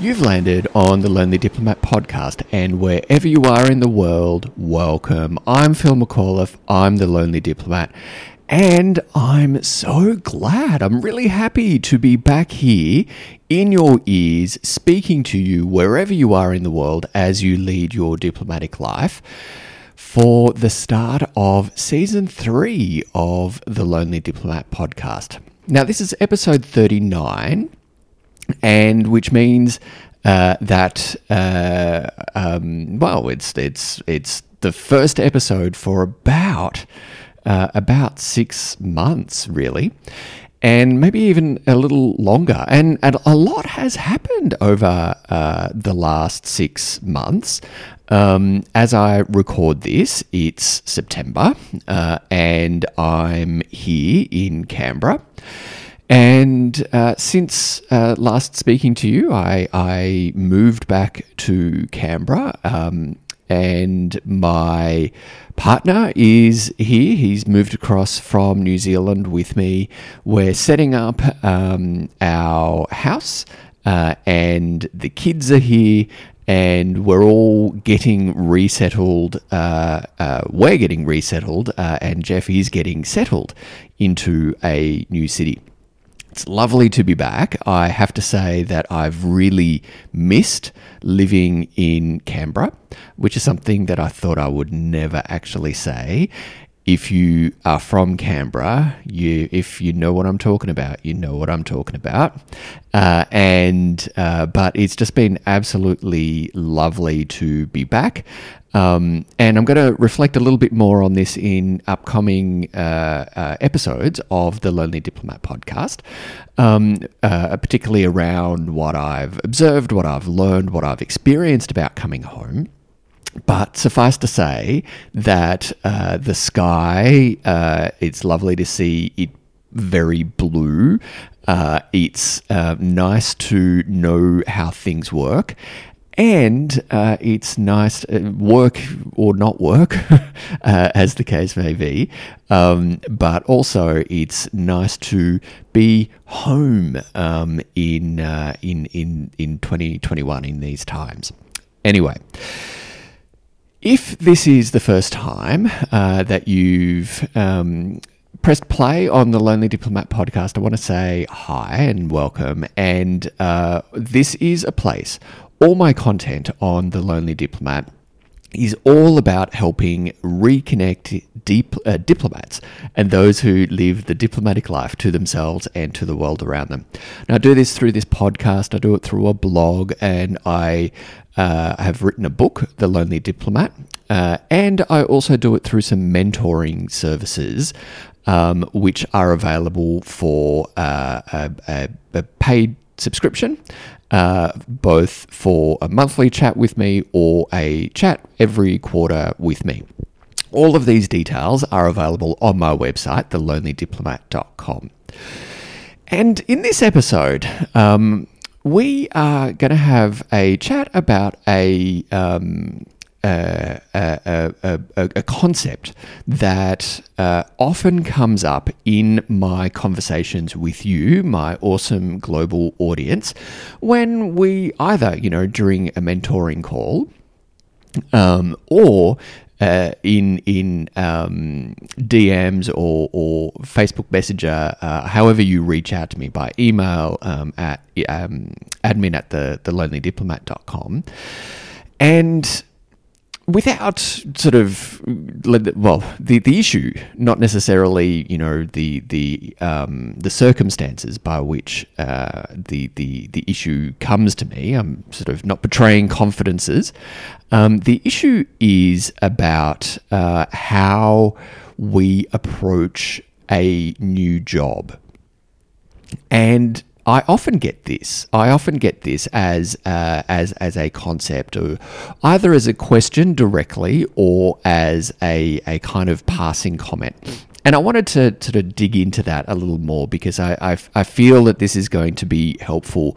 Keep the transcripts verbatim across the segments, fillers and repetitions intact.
You've landed on the Lonely Diplomat podcast, and wherever you are in the world, welcome. I'm Phil McAuliffe, I'm the Lonely Diplomat, and I'm so glad, I'm really happy to be back here in your ears, speaking to you wherever you are in the world as you lead your diplomatic life for the start of season three of the Lonely Diplomat podcast. Now, this is episode thirty-nine. And which means uh, that uh, um, well, it's it's it's the first episode for about uh, about six months, really, and maybe even a little longer. And, and a lot has happened over uh, the last six months. Um, as I record this, it's September, uh, and I'm here in Canberra. And uh, since uh, last speaking to you, I, I moved back to Canberra, um, and my partner is here. He's moved across from New Zealand with me. We're setting up um, our house, uh, and the kids are here. And we're all getting resettled, uh, uh, we're getting resettled, uh, and Jeff is getting settled into a new city. It's lovely to be back. I have to say that I've really missed living in Canberra, which is something that I thought I would never actually say. If you are from Canberra, you if you know what I'm talking about, you know what I'm talking about. Uh, and uh, but it's just been absolutely lovely to be back. Um, and I'm going to reflect a little bit more on this in upcoming uh, uh, episodes of the Lonely Diplomat podcast, um, uh, particularly around what I've observed, what I've learned, what I've experienced about coming home. But suffice to say that uh, the sky, uh, it's lovely to see it very blue. Uh, it's uh, nice to know how things work. And uh, it's nice, uh, work or not work, uh, as the case may be, um, but also it's nice to be home um, in, uh, in in in twenty twenty-one in these times. Anyway, if this is the first time uh, that you've Um, pressed play on the Lonely Diplomat podcast, I want to say hi and welcome. And uh, this is a place. All my content on the Lonely Diplomat is all about helping reconnect deep, uh, diplomats and those who live the diplomatic life to themselves and to the world around them. And I do this through this podcast, I do it through a blog, and I uh, have written a book, The Lonely Diplomat, uh, and I also do it through some mentoring services, um, which are available for uh, a, a, a paid subscription, uh, both for a monthly chat with me or a chat every quarter with me. All of these details are available on my website, the lonely diplomat dot com. And in this episode, um, we are going to have a chat about a, um, a, a, a, a concept that uh, often comes up in my conversations with you, my awesome global audience, when we either, you know, during a mentoring call um, or Uh, in in um, D Ms or, or Facebook Messenger, uh, however you reach out to me by email um, at um, admin at the, the lonely diplomat dot com. And without sort of, well, the, the issue, not necessarily, you know, the the um, the circumstances by which uh, the, the, the issue comes to me, I'm sort of not betraying confidences. Um, the issue is about uh, how we approach a new job. And I often get this. I often get this as uh, as as a concept, or either as a question directly or as a, a kind of passing comment. And I wanted to sort of dig into that a little more because I I, I feel that this is going to be helpful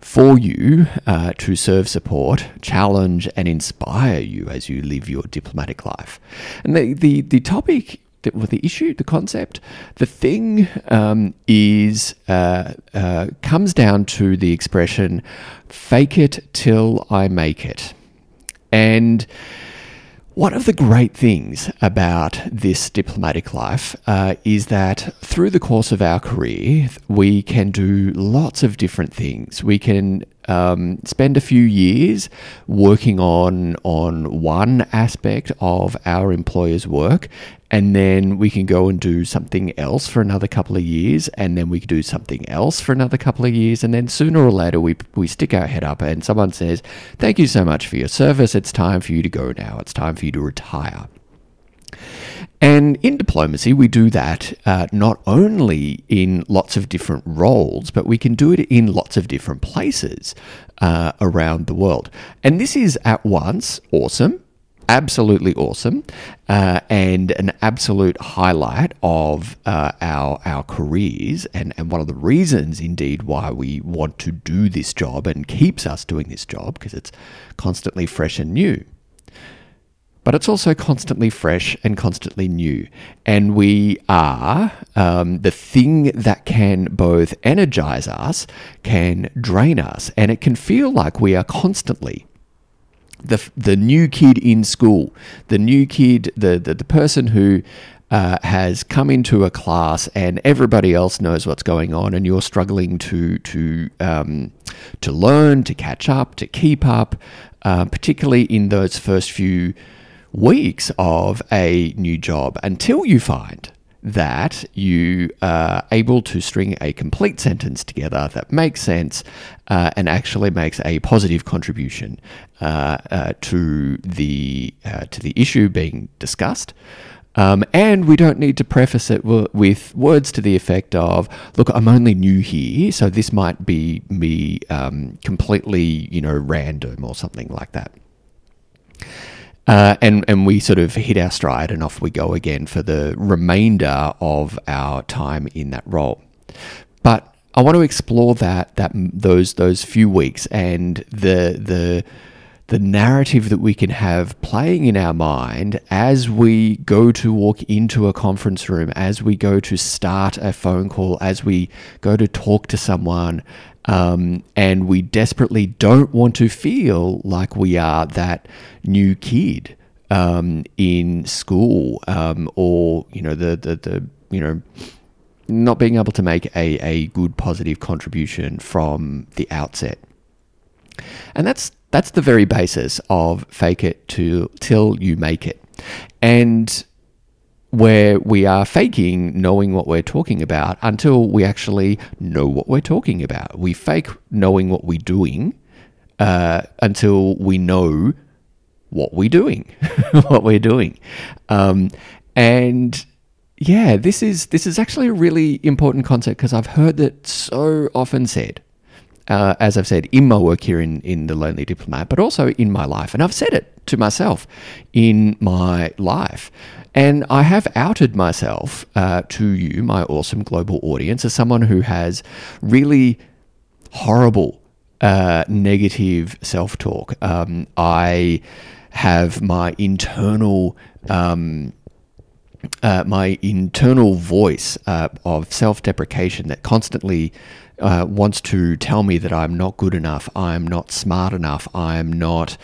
for you uh, to serve, support, challenge, and inspire you as you live your diplomatic life. And the the, the topic the, well, the issue, the concept, the thing um, is uh, uh, comes down to the expression "fake it till I make it," and one of the great things about this diplomatic life uh, is that through the course of our career, we can do lots of different things. We can um, spend a few years working on, on one aspect of our employer's work, and then we can go and do something else for another couple of years, and then we can do something else for another couple of years, and then sooner or later, we, we stick our head up and someone says, "Thank you so much for your service. It's time for you to go now. It's time for you to retire." And in diplomacy, we do that uh, not only in lots of different roles, but we can do it in lots of different places uh, around the world. And this is at once awesome, absolutely awesome, uh, and an absolute highlight of uh, our our careers, and, and one of the reasons, indeed, why we want to do this job and keeps us doing this job, because it's constantly fresh and new. But it's also constantly fresh and constantly new. And we are, um, the thing that can both energize us, can drain us, and it can feel like we are constantly the the new kid in school, the new kid, the, the, the person who uh, has come into a class and everybody else knows what's going on and you're struggling to, to, um, to learn, to catch up, to keep up, uh, particularly in those first few weeks of a new job, until you find that you are able to string a complete sentence together that makes sense uh, and actually makes a positive contribution uh, uh, to the uh, to the issue being discussed. Um, and we don't need to preface it w- with words to the effect of, "Look, I'm only new here, so this might be me um, completely, you know, random," or something like that. Uh, and, and we sort of hit our stride and off we go again for the remainder of our time in that role. But I want to explore that that those those few weeks and the the the narrative that we can have playing in our mind as we go to walk into a conference room, as we go to start a phone call, as we go to talk to someone, um, and we desperately don't want to feel like we are that new kid um, in school, um, or you know the the the you know not being able to make a a good positive contribution from the outset, and that's. That's the very basis of fake it to, till you make it. And where we are faking knowing what we're talking about until we actually know what we're talking about. We fake knowing what we're doing uh, until we know what we're doing, what we're doing. Um, and... yeah, this is this is actually a really important concept because I've heard that so often said. Uh, as I've said, in my work here in, in The Lonely Diplomat, but also in my life. And I've said it to myself in my life. And I have outed myself uh, to you, my awesome global audience, as someone who has really horrible uh, negative self-talk. Um, I have my internal... Um, Uh, my internal voice uh, of self-deprecation that constantly uh, wants to tell me that I'm not good enough, I'm not smart enough, I'm not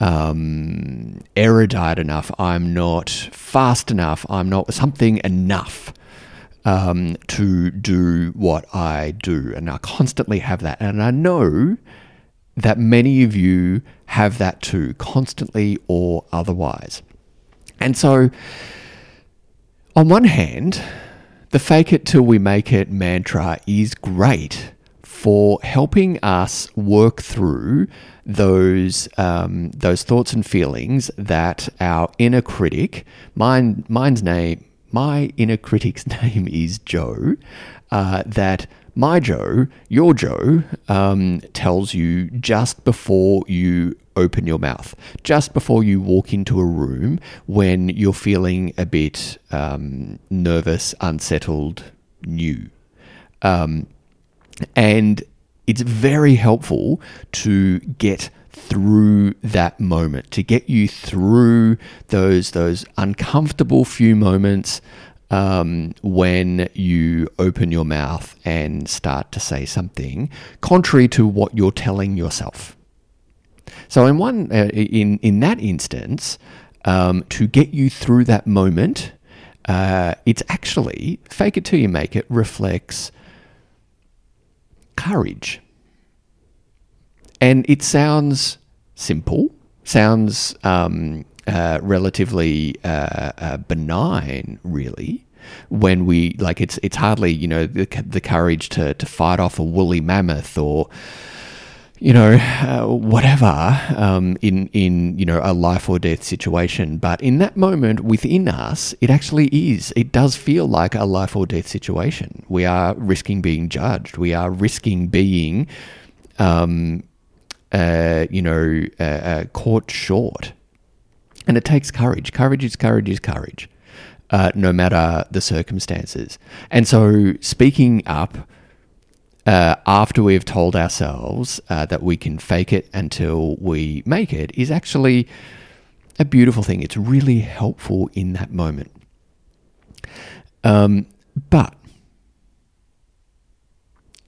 um, erudite enough, I'm not fast enough, I'm not something enough um, to do what I do. And I constantly have that. And I know that many of you have that too, constantly or otherwise. And so... on one hand, the fake it till we make it mantra is great for helping us work through those um, those thoughts and feelings that our inner critic, mine, mine's name, my inner critic's name is Joe, uh, that my Joe, your Joe, um, tells you just before you open your mouth, just before you walk into a room when you're feeling a bit um, nervous, unsettled, new. Um, and it's very helpful to get through that moment, to get you through those those uncomfortable few moments um, when you open your mouth and start to say something contrary to what you're telling yourself. So in one uh, in in that instance, um, to get you through that moment, uh, it's actually, fake it till you make it, reflects courage. And it sounds simple, sounds um, uh, relatively uh, uh, benign, really. When we like, it's it's hardly you know the, the courage to to fight off a woolly mammoth or you know uh, whatever um, in in you know a life or death situation. But in that moment within us, it actually is. It does feel like a life or death situation. We are risking being judged. We are risking being. Um, Uh, you know, uh, uh, caught short. And it takes courage. Courage is courage is courage, uh, no matter the circumstances. And so speaking up uh, after we've told ourselves uh, that we can fake it until we make it is actually a beautiful thing. It's really helpful in that moment. Um, but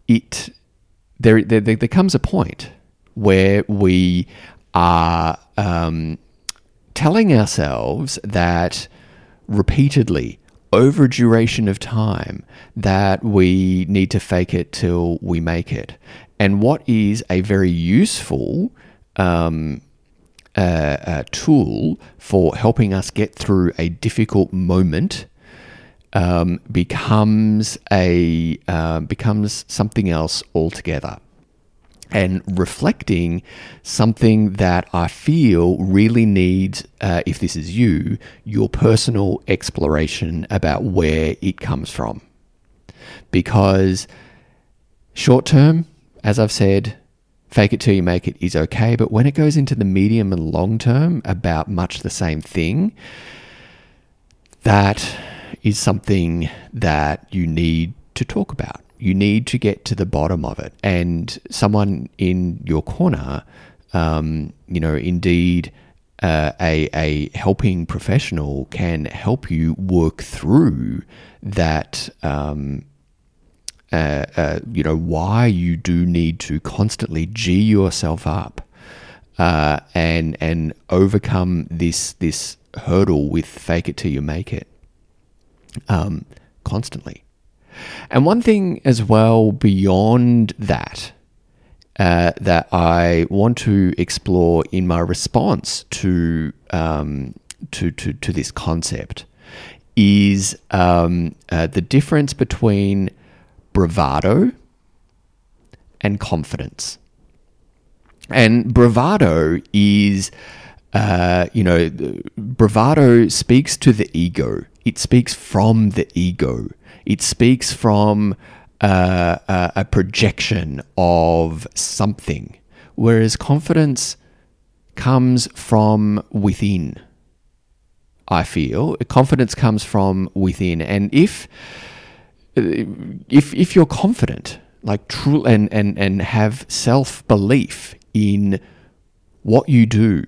it there, there, there comes a point where we are um, telling ourselves that repeatedly, over a duration of time, that we need to fake it till we make it. And what is a very useful um, uh, uh, tool for helping us get through a difficult moment um, becomes a uh, becomes something else altogether. And reflecting something that I feel really needs, uh, if this is you, your personal exploration about where it comes from. Because short term, as I've said, fake it till you make it is okay. But when it goes into the medium and long term about much the same thing, that is something that you need to talk about. You need to get to the bottom of it. And someone in your corner, um, you know, indeed uh, a, a helping professional can help you work through that, um, uh, uh, you know, why you do need to constantly G yourself up uh, and and overcome this, this hurdle with fake it till you make it um, constantly. And one thing as well beyond that, uh, that I want to explore in my response to um, to, to to this concept is um, uh, the difference between bravado and confidence. And bravado is, uh, you know, bravado speaks to the ego. It speaks from the ego. It speaks from uh, a, a projection of something, whereas confidence comes from within, I feel. Confidence comes from within. And if if if you're confident, like true, and, and, and have self-belief in what you do,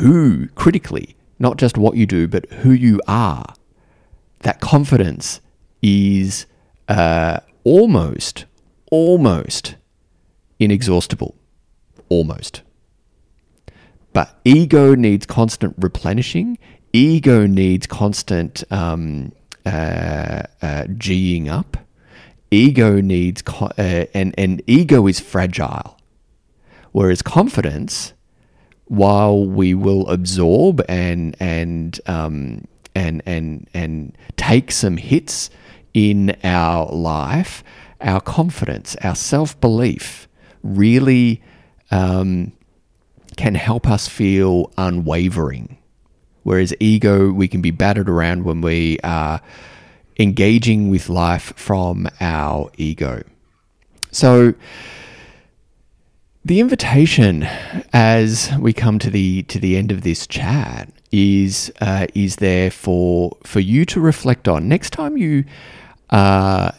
who, critically, not just what you do, but who you are, that confidence is uh, almost, almost inexhaustible. Almost. But ego needs constant replenishing. Ego needs constant um, uh, uh, G-ing up. Ego needs, co- uh, and, and ego is fragile. Whereas confidence, while we will absorb and, and, um, and, and, and take some hits in our life, our confidence, our self-belief really um, can help us feel unwavering. Whereas ego, we can be battered around when we are engaging with life from our ego. So the invitation as we come to the to the end of this chat is uh, is there for for you to reflect on next time you are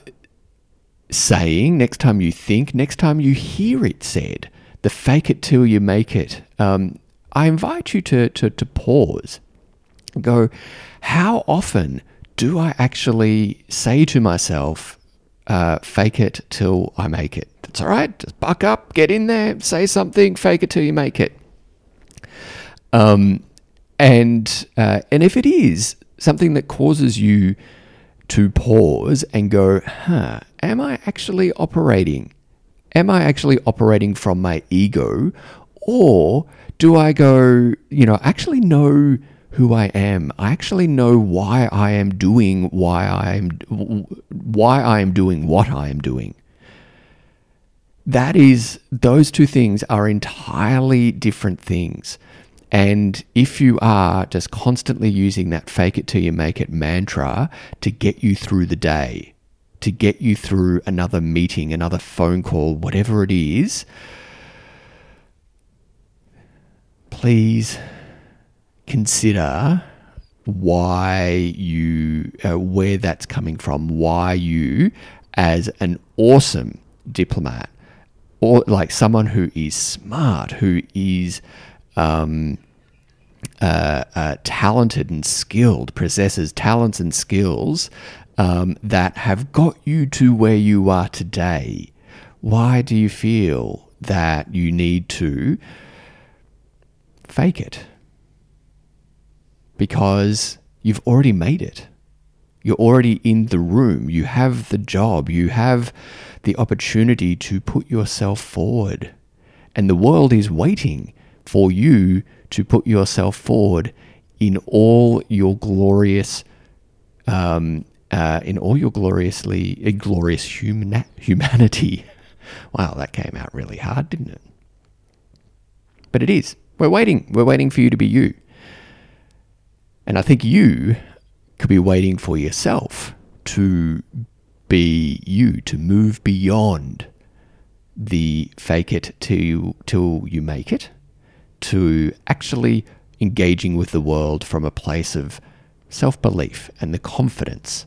saying, next time you think, next time you hear it said the fake it till you make it, um, I invite you to, to, to pause and go, how often do I actually say to myself, uh, fake it till I make it? That's all right. Just buck up, get in there, say something, fake it till you make it. Um, and uh, and if it is something that causes you to pause and go, huh, am I actually operating? Am I actually operating from my ego? Or do I go, you know, I actually know who I am. I actually know why I am doing why I am why I am doing what I am doing. That is, those two things are entirely different things. And if you are just constantly using that fake it till you make it mantra to get you through the day, to get you through another meeting, another phone call, whatever it is, please consider why you, uh, where that's coming from, why you as an awesome diplomat or like someone who is smart, who is um, uh, uh, talented and skilled, possesses talents and skills um, that have got you to where you are today. Why do you feel that you need to fake it? Because you've already made it. You're already in the room. You have the job. You have the opportunity to put yourself forward. And the world is waiting for you to put yourself forward in all your glorious, um, uh, in all your gloriously, uh, glorious human, humanity. Wow, that came out really hard, didn't it? But it is. We're waiting. We're waiting for you to be you. And I think you could be waiting for yourself to be you, to move beyond the fake it till, till you make it, to actually engaging with the world from a place of self-belief and the confidence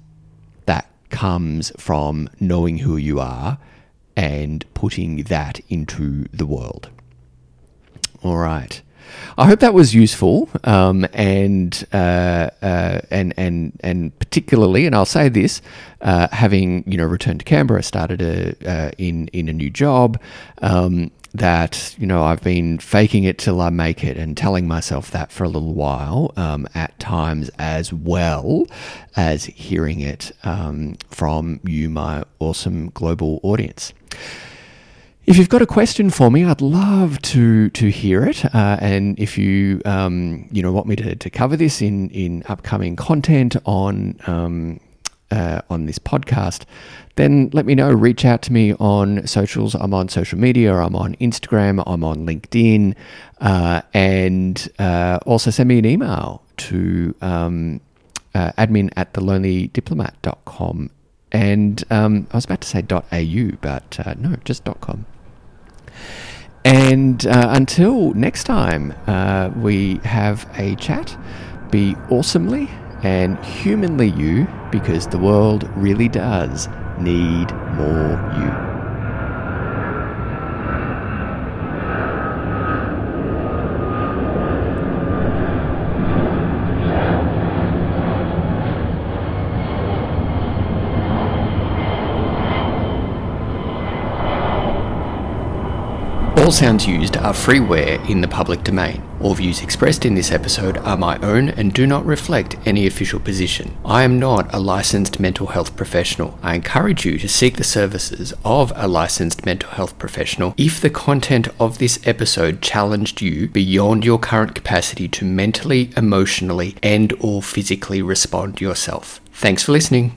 that comes from knowing who you are and putting that into the world. All right. I hope that was useful, um, and, uh, uh, and and and particularly, and I'll say this, uh, having you know returned to Canberra, started a, uh, in in a new job, um, that you know I've been faking it till I make it, and telling myself that for a little while, um, at times, as well as hearing it um, from you, my awesome global audience. If you've got a question for me, I'd love to to hear it. Uh, and if you um, you know want me to, to cover this in, in upcoming content on um, uh, on this podcast, then let me know. Reach out to me on socials. I'm on social media. I'm on Instagram. I'm on LinkedIn. Uh, and uh, also send me an email to um, uh, admin at the lonely diplomat dot com. And um, I was about to say .au, but uh, no, just .com. And uh, until next time, uh, we have a chat. Be awesomely and humanly you, because the world really does need more you. All sounds used are freeware in the public domain. All views expressed in this episode are my own and do not reflect any official position. I am not a licensed mental health professional. I encourage you to seek the services of a licensed mental health professional if the content of this episode challenged you beyond your current capacity to mentally, emotionally, and/or physically respond yourself. Thanks for listening.